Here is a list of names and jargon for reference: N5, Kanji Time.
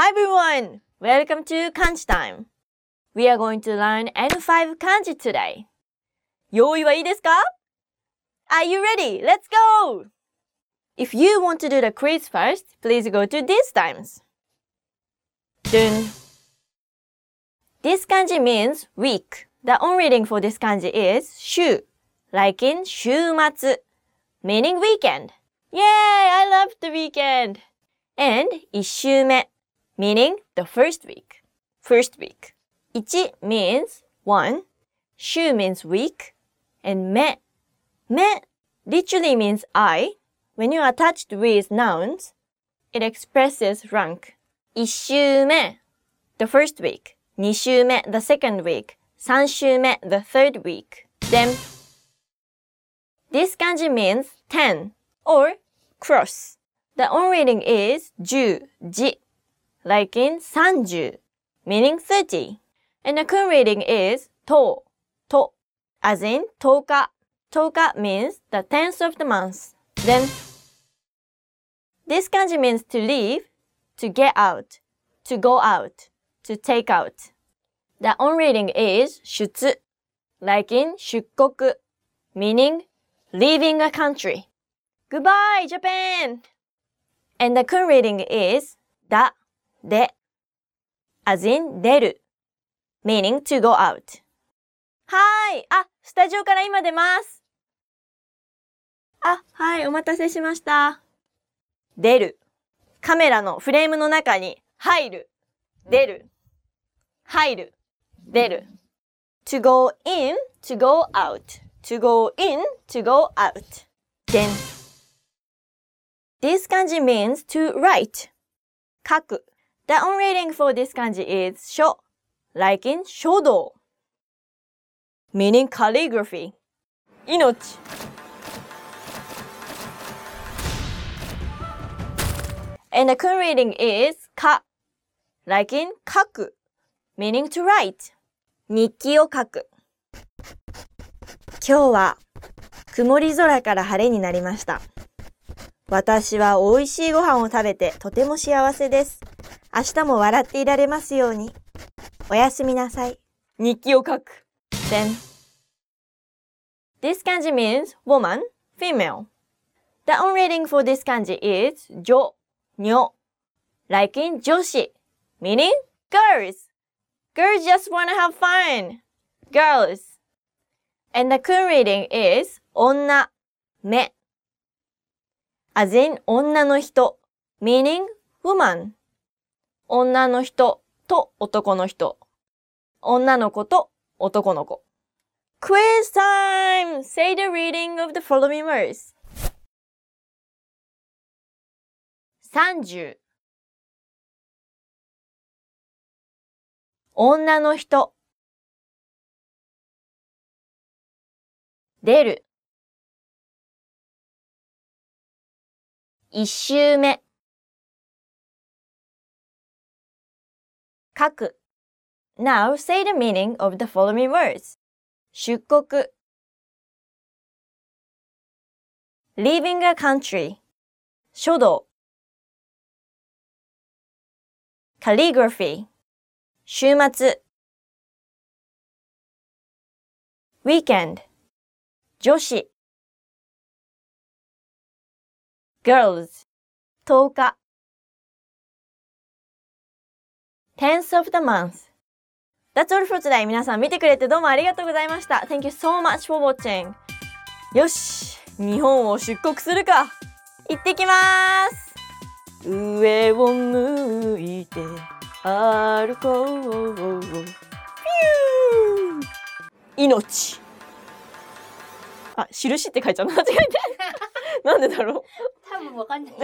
Hi everyone! Welcome to Kanji Time! We are going to learn N5 kanji today. 用意はいいですか? Are you ready? Let's go! If you want to do the quiz first, please go to these times. Dun. This kanji means week. The on reading for this kanji is 週, like in 週末, meaning weekend. Yay! I love the weekend! And 一週目 meaning the first week. First week. 1 means one, 週 means week, and 目. 目 literally means I. When you attach it with nouns, it expresses rank. 1週目 the first week. 2週目 the second week. 3週目 the third week. Then, this kanji means 10 or cross. The on reading is 10, ji. Like in 30, meaning 30. And the kun reading is to, to, as in 10日. 10日 means the 10th of the month. Then, this kanji means to leave, to get out, to go out, to take out. The on reading is 出, like in 出国, meaning leaving a country. Goodbye, Japan! And the kun reading is da. De, as in 出る meaning to go out. はい、あ、スタジオから今出ます。あ、はい、お待たせしました。出る。カメラのフレームの中に入る、出る、入る、出る。To go in, to go out, to go in, to go out. Then, this kanji means to write. 書く。The on reading for this kanji is 書, like in 書道 meaning calligraphy. 命 And the kun reading is か, like in 書く meaning to write. 日記を書く。今日は曇り空から晴れになりました。私は美味しいご飯を食べてとても幸せです。明日も笑っていられますように。おやすみなさい。日記を書く。Then, this kanji means woman, female. The on reading for this kanji is 女, 女, like in 女子, meaning girls. Girls just wanna have fun. Girls. And the kun reading is 女, 目, as in 女の人, meaning woman.女の人と男の人。女の子と男の子。Quiz time! Say the reading of the following words. 30. 女の人。出る。一周目。書く Now say the meaning of the following words. 出国 Leaving a country 書道 Calligraphy 週末 Weekend 女子 Girls 10日10th of the month. That's all for today. 皆さん見てくれてどうもありがとうございました。Thank you so much for watching. よし、日本を出国するか。行ってきます。上を向いて歩こう。命。あ、印って書いちゃう。間違えて。なんでだろう。多分わかんない。